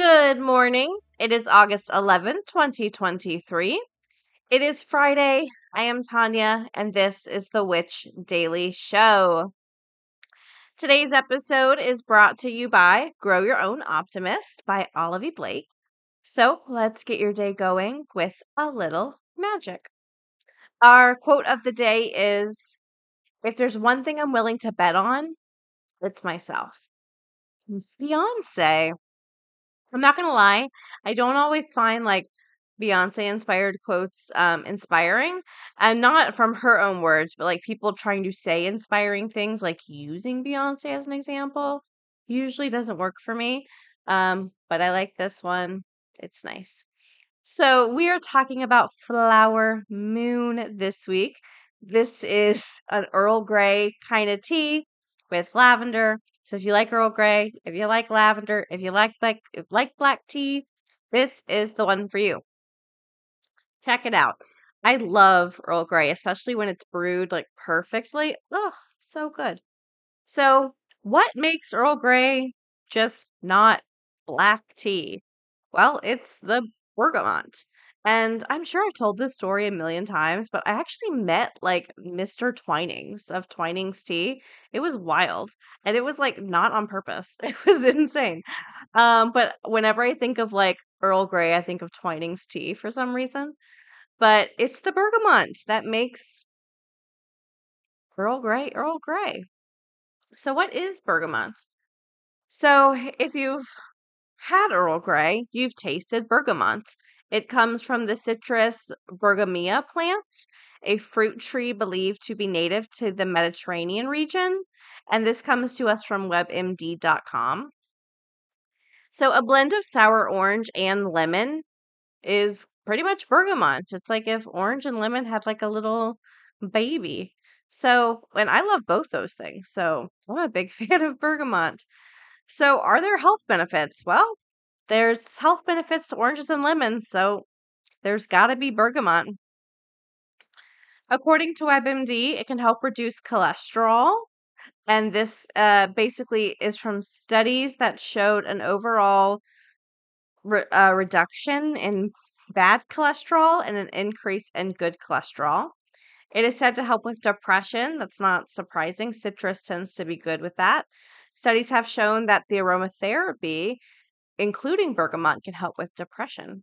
Good morning. It is August 11th, 2023. It is Friday. I am Tanya, and this is The Witch Daily Show. Today's episode is brought to you by Grow Your Own Optimist by Olivie Blake. So let's get your day going with a little magic. Our quote of the day is, "If there's one thing I'm willing to bet on, it's myself." Beyoncé. I'm not going to lie, I don't always find Beyonce-inspired quotes inspiring, and not from her own words, but people trying to say inspiring things, using Beyonce as an example, usually doesn't work for me, but I like this one. It's nice. So we are talking about Flower Moon this week. This is an Earl Grey kind of tea with lavender. So if you like Earl Grey, if you like lavender, if you like black tea, this is the one for you. Check it out. I love Earl Grey, especially when it's brewed perfectly. Oh, so good. So what makes Earl Grey just not black tea? Well, it's the bergamot. And I'm sure I've told this story a million times, but I actually met Mr. Twinings of Twinings Tea. It was wild. And it was not on purpose. It was insane. But whenever I think of Earl Grey, I think of Twinings Tea for some reason. But it's the bergamot that makes Earl Grey, Earl Grey. So what is bergamot? So if you've had Earl Grey, you've tasted bergamot. It comes from the citrus bergamia plants, a fruit tree believed to be native to the Mediterranean region. And this comes to us from WebMD.com. So a blend of sour orange and lemon is pretty much bergamot. It's if orange and lemon had a little baby. So, and I love both those things. So I'm a big fan of bergamot. So are there health benefits? Well, there's health benefits to oranges and lemons, so there's got to be bergamot. According to WebMD, it can help reduce cholesterol, and this basically is from studies that showed an overall reduction in bad cholesterol and an increase in good cholesterol. It is said to help with depression. That's not surprising. Citrus tends to be good with that. Studies have shown that the aromatherapy, including bergamot, can help with depression.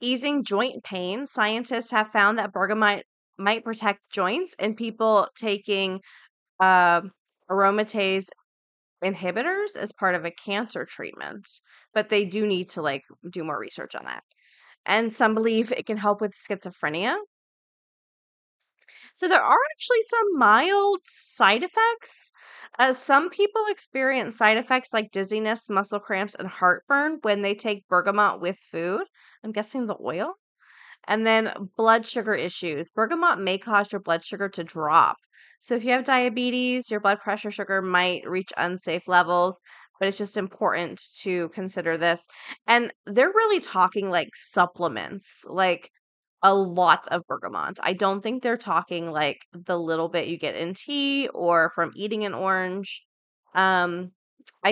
Easing joint pain. Scientists have found that bergamot might protect joints in people taking aromatase inhibitors as part of a cancer treatment, but they do need to do more research on that. And some believe it can help with schizophrenia. So there are actually some mild side effects. Some people experience side effects like dizziness, muscle cramps, and heartburn when they take bergamot with food. I'm guessing the oil. And then blood sugar issues. Bergamot may cause your blood sugar to drop. So if you have diabetes, your blood pressure sugar might reach unsafe levels, but it's just important to consider this. And they're really talking supplements, a lot of bergamot. I don't think they're talking the little bit you get in tea or from eating an orange. I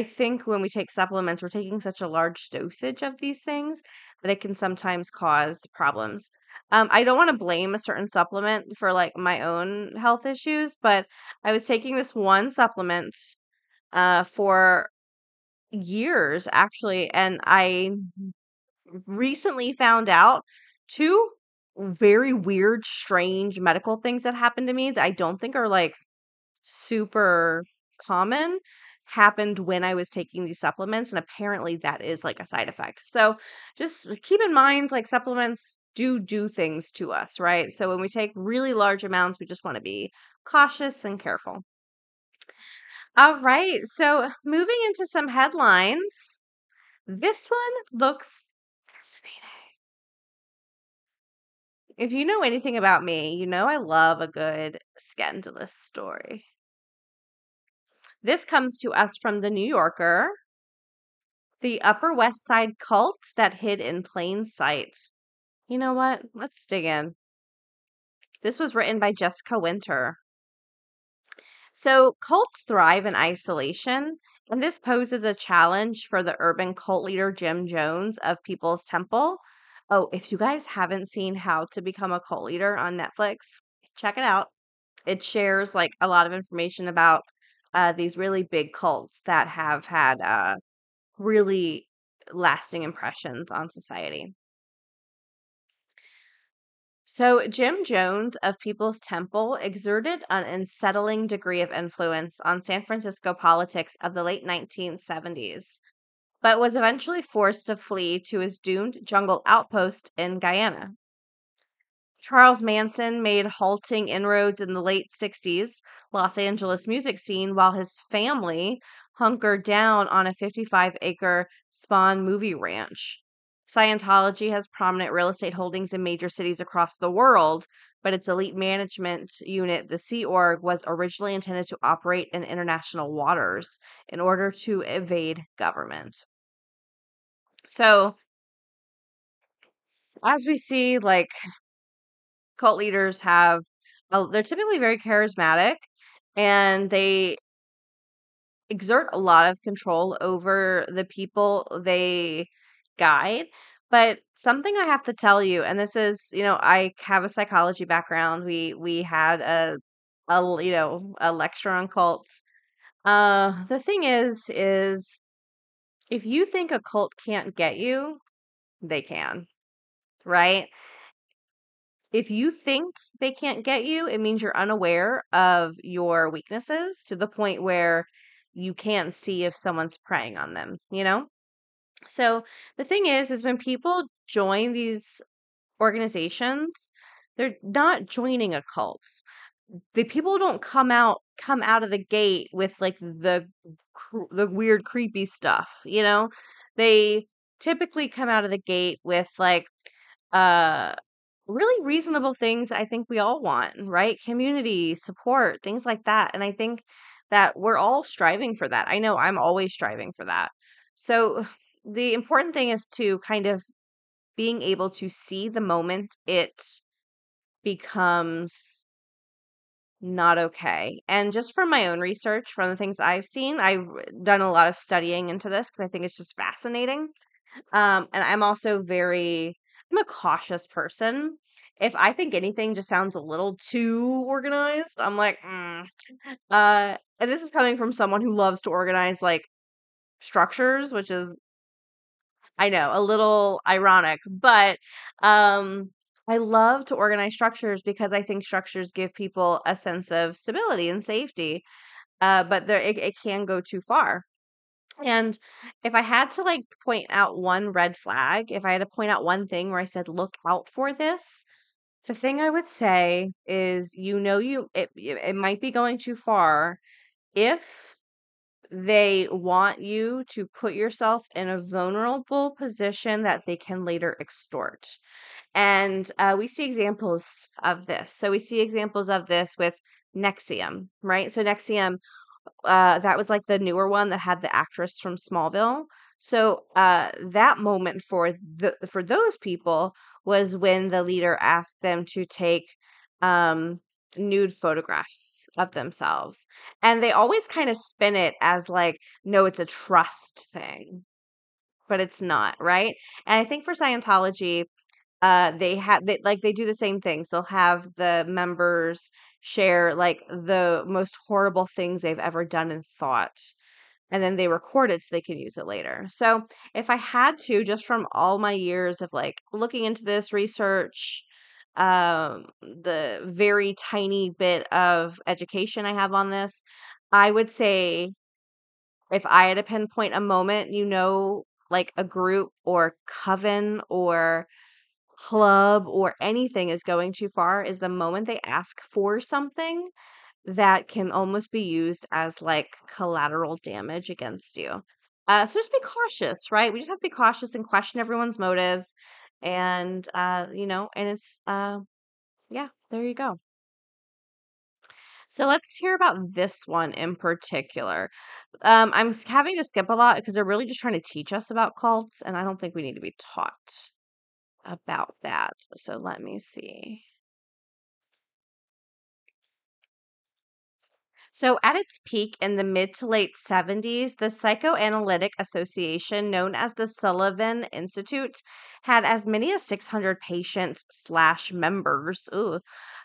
think when we take supplements, we're taking such a large dosage of these things that it can sometimes cause problems. I don't want to blame a certain supplement for my own health issues, but I was taking this one supplement for years actually, and I recently found out two very weird, strange medical things that happened to me that I don't think are super common happened when I was taking these supplements. And apparently that is a side effect. So just keep in mind, supplements do things to us, right? So when we take really large amounts, we just want to be cautious and careful. All right. So, moving into some headlines, this one looks fascinating. If you know anything about me, you know I love a good scandalous story. This comes to us from The New Yorker. The Upper West Side cult that hid in plain sight. You know what? Let's dig in. This was written by Jessica Winter. So, cults thrive in isolation, and this poses a challenge for the urban cult leader Jim Jones of People's Temple. Oh, if you guys haven't seen How to Become a Cult Leader on Netflix, check it out. It shares like a lot of information about these really big cults that have had really lasting impressions on society. So Jim Jones of People's Temple exerted an unsettling degree of influence on San Francisco politics of the late 1970s, but was eventually forced to flee to his doomed jungle outpost in Guyana. Charles Manson made halting inroads in the late 60s Los Angeles music scene while his family hunkered down on a 55-acre Spawn movie ranch. Scientology has prominent real estate holdings in major cities across the world, but its elite management unit, the Sea Org, was originally intended to operate in international waters in order to evade government. So, as we see, like, cult leaders have, they're typically very charismatic, and they exert a lot of control over the people they guide. But something I have to tell you, and this is, you know, I have a psychology background. We had a lecture on cults. The thing is if you think a cult can't get you, they can, right? If you think they can't get you, it means you're unaware of your weaknesses to the point where you can't see if someone's preying on them, you know? So the thing is when people join these organizations, they're not joining a cult. The people don't come out of the gate with like the weird, creepy stuff, you know? They typically come out of the gate with like really reasonable things I think we all want, right? Community, support, things like that. And I think that we're all striving for that. I know I'm always striving for that. So the important thing is to kind of being able to see the moment it becomes not okay. And just from my own research, from the things I've seen, I've done a lot of studying into this because I think it's just fascinating. And I'm also I'm a cautious person. If I think anything just sounds a little too organized, I'm like, and this is coming from someone who loves to organize like structures, which is, I know, a little ironic, but I love to organize structures because I think structures give people a sense of stability and safety, but it can go too far. And if I had to like point out one red flag, if I had to point out one thing where I said, look out for this, the thing I would say is, it might be going too far if they want you to put yourself in a vulnerable position that they can later extort. And we see examples of this. So we see examples of this with NXIVM, right? So NXIVM, that was like the newer one that had the actress from Smallville. So that moment for those people was when the leader asked them to take nude photographs of themselves. And they always kind of spin it as like, no, it's a trust thing, but it's not, right? And I think for Scientology, they do the same things. They'll have the members share like the most horrible things they've ever done and thought, and then they record it so they can use it later. So if I had to, just from all my years of like looking into this research, the very tiny bit of education I have on this, I would say if I had to pinpoint a moment, like a group or coven or club or anything is going too far is the moment they ask for something that can almost be used as like collateral damage against you. So just be cautious, right? We just have to be cautious and question everyone's motives. And, and it's, there you go. So let's hear about this one in particular. I'm having to skip a lot because they're really just trying to teach us about cults, and I don't think we need to be taught about that. So let me see. So at its peak in the mid to late 70s, the psychoanalytic association known as the Sullivan Institute had as many as 600 patients/members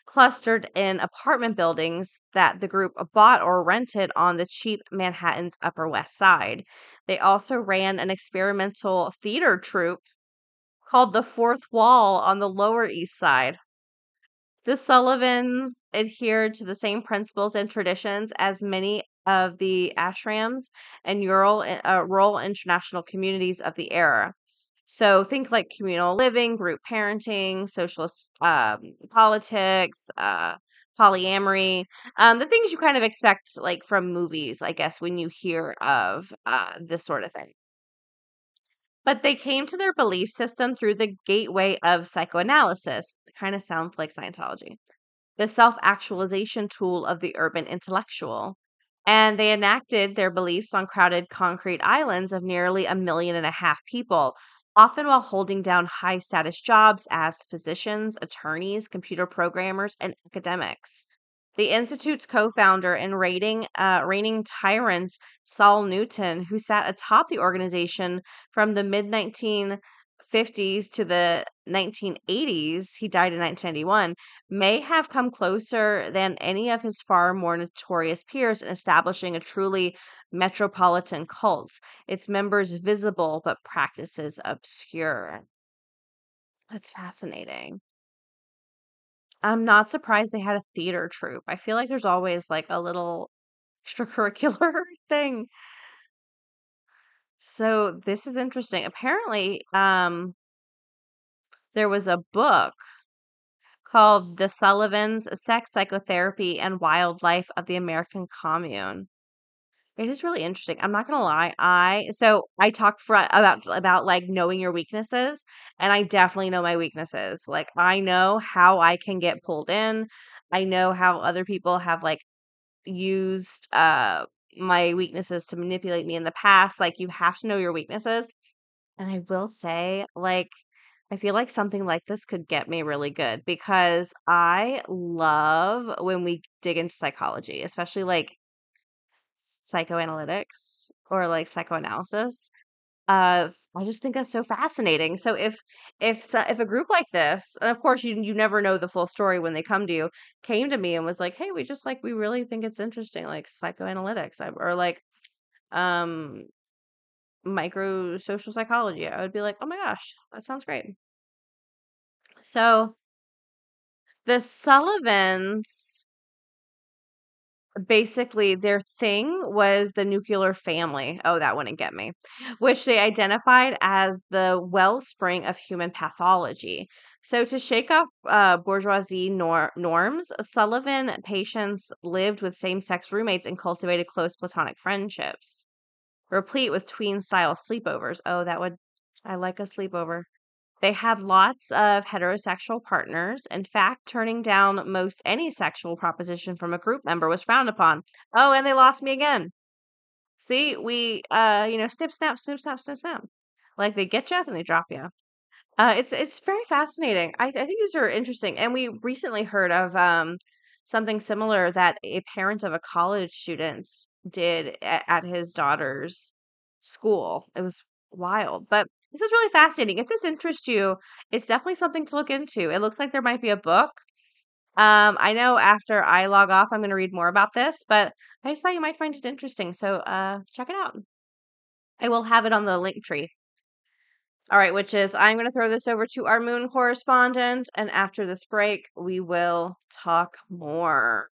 clustered in apartment buildings that the group bought or rented on the cheap Manhattan's Upper West Side. They also ran an experimental theater troupe called the Fourth Wall on the Lower East Side. The Sullivans adhered to the same principles and traditions as many of the ashrams and rural international communities of the era. So think like communal living, group parenting, socialist politics, polyamory, the things you kind of expect like from movies, I guess, when you hear of this sort of thing. But they came to their belief system through the gateway of psychoanalysis. It kind of sounds like Scientology. The self-actualization tool of the urban intellectual. And they enacted their beliefs on crowded concrete islands of nearly 1.5 million people, often while holding down high-status jobs as physicians, attorneys, computer programmers, and academics. The Institute's co-founder and reigning tyrant, Saul Newton, who sat atop the organization from the mid-1950s to the 1980s, he died in 1991, may have come closer than any of his far more notorious peers in establishing a truly metropolitan cult, its members visible but practices obscure. That's fascinating. I'm not surprised they had a theater troupe. I feel like there's always like a little extracurricular thing. So this is interesting. Apparently, there was a book called The Sullivans, Sex, Psychotherapy, and Wildlife of the American Commune. It is really interesting. I'm not gonna lie. I talked about like knowing your weaknesses, and I definitely know my weaknesses. Like I know how I can get pulled in. I know how other people have like used my weaknesses to manipulate me in the past. Like you have to know your weaknesses. And I will say, like, I feel like something like this could get me really good because I love when we dig into psychology, especially like psychoanalytics or like psychoanalysis. I just think that's so fascinating. So if a group like this, and of course you never know the full story when they come to you, came to me and was like, hey, we really think it's interesting, like psychoanalytics or like micro social psychology, I would be like, oh my gosh, that sounds great. So the Sullivans, basically their thing was the nuclear family. Oh, that wouldn't get me. Which they identified as the wellspring of human pathology. So to shake off bourgeoisie norms, Sullivan patients lived with same-sex roommates and cultivated close platonic friendships, replete with tween-style sleepovers. Oh, I like a sleepover. They had lots of heterosexual partners. In fact, turning down most any sexual proposition from a group member was frowned upon. Oh, and they lost me again. See, we, snip, snap, snip, snap, snip, snap. Like they get you and they drop you. It's very fascinating. I think these are interesting. And we recently heard of something similar that a parent of a college student did at his daughter's school. It was wild, but this is really fascinating. If this interests you, it's definitely something to look into. It looks like there might be a book. I know after I log off, I'm going to read more about this, but I just thought you might find it interesting. So check it out. I will have it on the link tree. All right, witches, I'm going to throw this over to our moon correspondent, and after this break, we will talk more.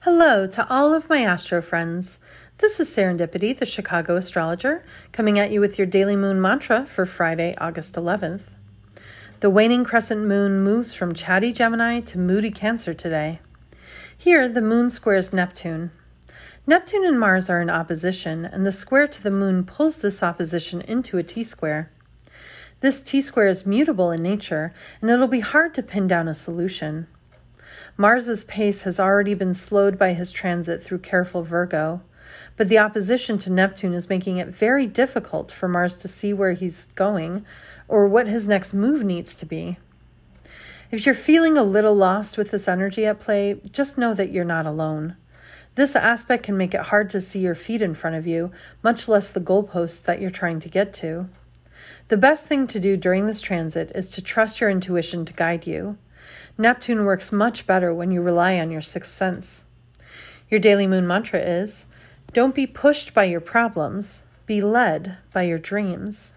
Hello to all of my astro friends. This is Serendipity, the Chicago astrologer, coming at you with your daily moon mantra for Friday, August 11th. The waning crescent moon moves from chatty Gemini to moody Cancer today. Here, the moon squares Neptune. Neptune and Mars are in opposition, and the square to the moon pulls this opposition into a T-square. This T-square is mutable in nature, and it'll be hard to pin down a solution. Mars's pace has already been slowed by his transit through careful Virgo, but the opposition to Neptune is making it very difficult for Mars to see where he's going or what his next move needs to be. If you're feeling a little lost with this energy at play, just know that you're not alone. This aspect can make it hard to see your feet in front of you, much less the goalposts that you're trying to get to. The best thing to do during this transit is to trust your intuition to guide you. Neptune works much better when you rely on your sixth sense. Your daily moon mantra is, don't be pushed by your problems, be led by your dreams.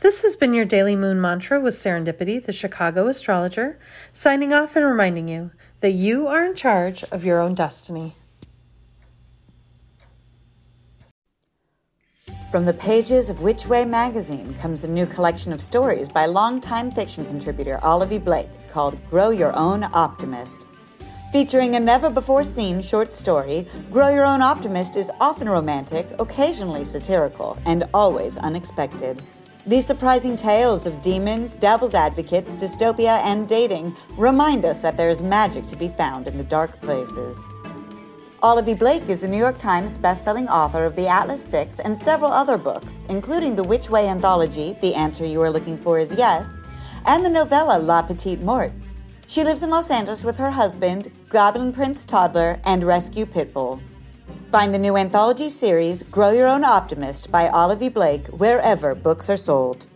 This has been your daily moon mantra with Serendipity, the Chicago astrologer, signing off and reminding you that you are in charge of your own destiny. From the pages of Witchway Magazine comes a new collection of stories by longtime fiction contributor Olivie Blake called Grow Your Own Optimist. Featuring a never-before-seen short story, Grow Your Own Optimist is often romantic, occasionally satirical, and always unexpected. These surprising tales of demons, devil's advocates, dystopia, and dating remind us that there is magic to be found in the dark places. Olivie Blake is a New York Times bestselling author of The Atlas Six and several other books, including the Witchway anthology, The Answer You Are Looking For Is Yes, and the novella La Petite Mort. She lives in Los Angeles with her husband, Goblin Prince Toddler, and Rescue Pitbull. Find the new anthology series, Grow Your Own Optimist by Olivie Blake, wherever books are sold.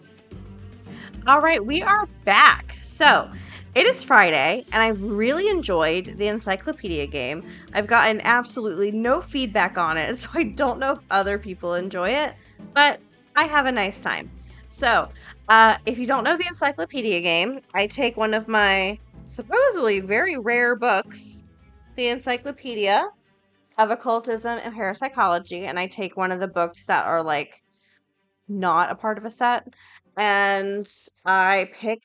All right, we are back. So, it is Friday, and I've really enjoyed the Encyclopedia game. I've gotten absolutely no feedback on it, so I don't know if other people enjoy it, but I have a nice time. So, if you don't know the Encyclopedia game, I take one of my supposedly very rare books, the Encyclopedia of Occultism and Parapsychology, and I take one of the books that are, like, not a part of a set, and I pick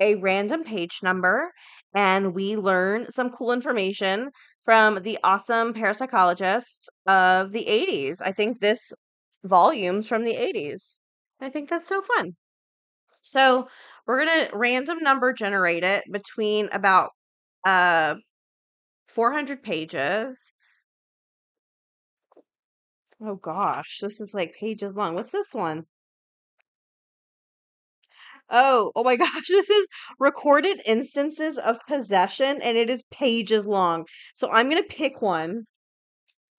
a random page number, and we learn some cool information from the awesome parapsychologists of the 80s. I think this volume's from the 80s. I think that's so fun. So we're going to random number generate it between about 400 pages. Oh gosh, this is like pages long. What's this one? Oh my gosh, this is recorded instances of possession, and it is pages long. So I'm going to pick one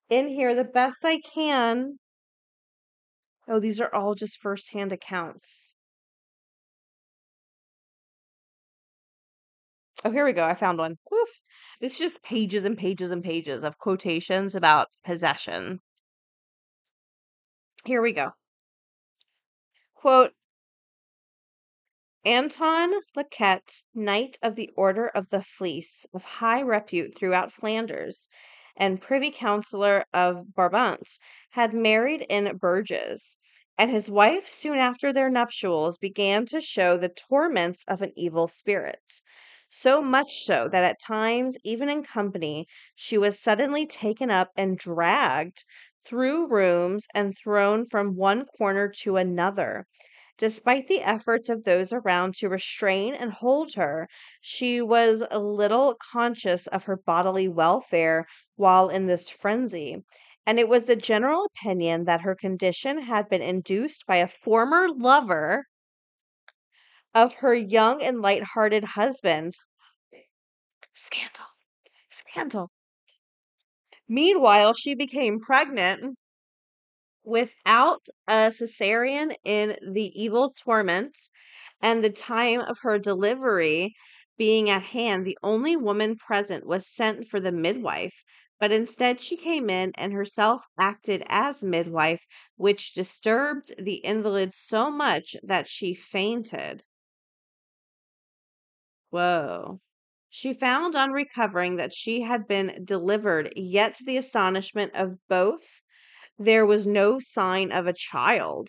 in here the best I can. Oh, these are all just firsthand accounts. Oh, here we go. I found one. Woof. This is just pages and pages and pages of quotations about possession. Here we go. Quote, Anton Laquette, Knight of the Order of the Fleece, of high repute throughout Flanders, and Privy Councillor of Brabant, had married in Burges, and his wife soon after their nuptials began to show the torments of an evil spirit, so much so that at times, even in company, she was suddenly taken up and dragged through rooms and thrown from one corner to another. Despite the efforts of those around to restrain and hold her, she was little conscious of her bodily welfare while in this frenzy, and it was the general opinion that her condition had been induced by a former lover of her young and light-hearted husband. Scandal. Scandal. Meanwhile, she became pregnant without a cesarean in the evil torment, and the time of her delivery being at hand, the only woman present was sent for the midwife, but instead she came in and herself acted as midwife, which disturbed the invalid so much that she fainted. Whoa. She found on recovering that she had been delivered, yet to the astonishment of both, there was no sign of a child.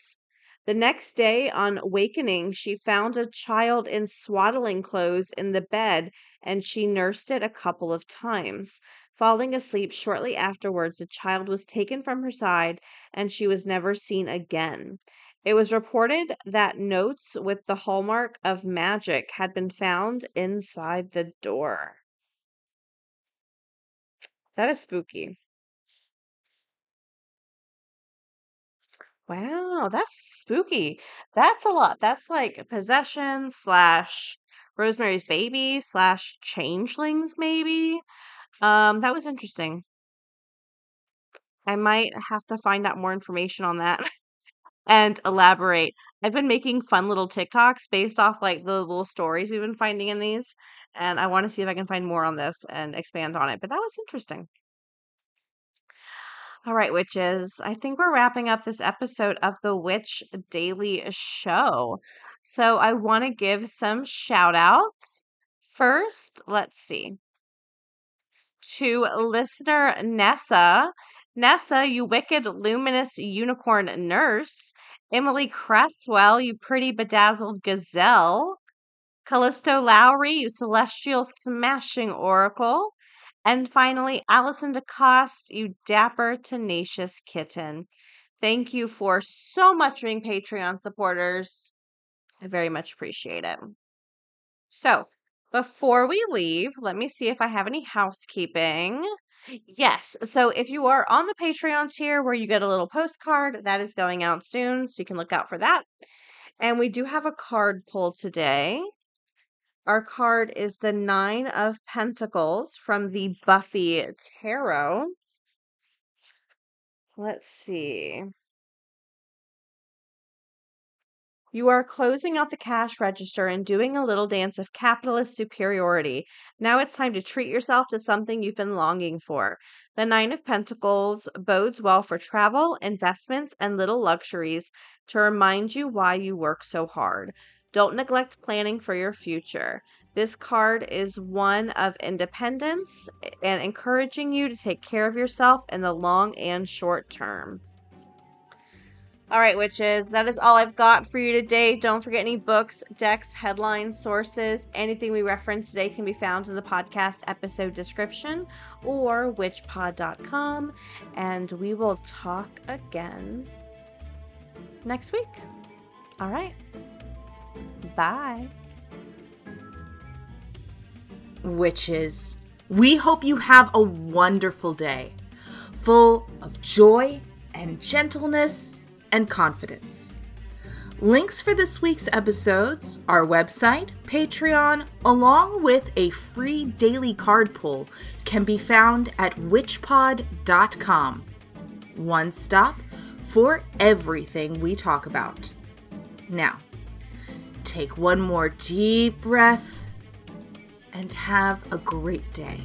The next day on wakening, she found a child in swaddling clothes in the bed, and she nursed it a couple of times. Falling asleep shortly afterwards, the child was taken from her side, and she was never seen again. It was reported that notes with the hallmark of magic had been found inside the door. That is spooky. Wow, that's spooky. That's a lot. That's like possession / Rosemary's Baby / Changelings, maybe. That was interesting. I might have to find out more information on that. And elaborate. I've been making fun little TikToks based off like the little stories we've been finding in these, and I want to see if I can find more on this and expand on it. But that was interesting. All right, witches. I think we're wrapping up this episode of The Witch Daily Show. So I want to give some shout outs. First, let's see. To listener Nessa. Nessa, you wicked, luminous unicorn nurse. Emily Cresswell, you pretty bedazzled gazelle. Callisto Lowry, you celestial smashing oracle. And finally, Allison DeCoste, you dapper, tenacious kitten. Thank you for so much being Patreon supporters. I very much appreciate it. So, before we leave, let me see if I have any housekeeping. Yes. So if you are on the Patreon tier where you get a little postcard, that is going out soon. So you can look out for that. And we do have a card pull today. Our card is the 9 of Pentacles from the Buffy Tarot. Let's see. You are closing out the cash register and doing a little dance of capitalist superiority. Now it's time to treat yourself to something you've been longing for. The 9 of Pentacles bodes well for travel, investments, and little luxuries to remind you why you work so hard. Don't neglect planning for your future. This card is one of independence and encouraging you to take care of yourself in the long and short term. All right, witches, that is all I've got for you today. Don't forget any books, decks, headlines, sources. Anything we reference today can be found in the podcast episode description or witchpod.com. And we will talk again next week. All right. Bye. Witches, we hope you have a wonderful day, full of joy and gentleness and confidence. Links for this week's episodes, our website, Patreon, along with a free daily card pull can be found at witchpod.com. One stop for everything we talk about. Now, take one more deep breath and have a great day.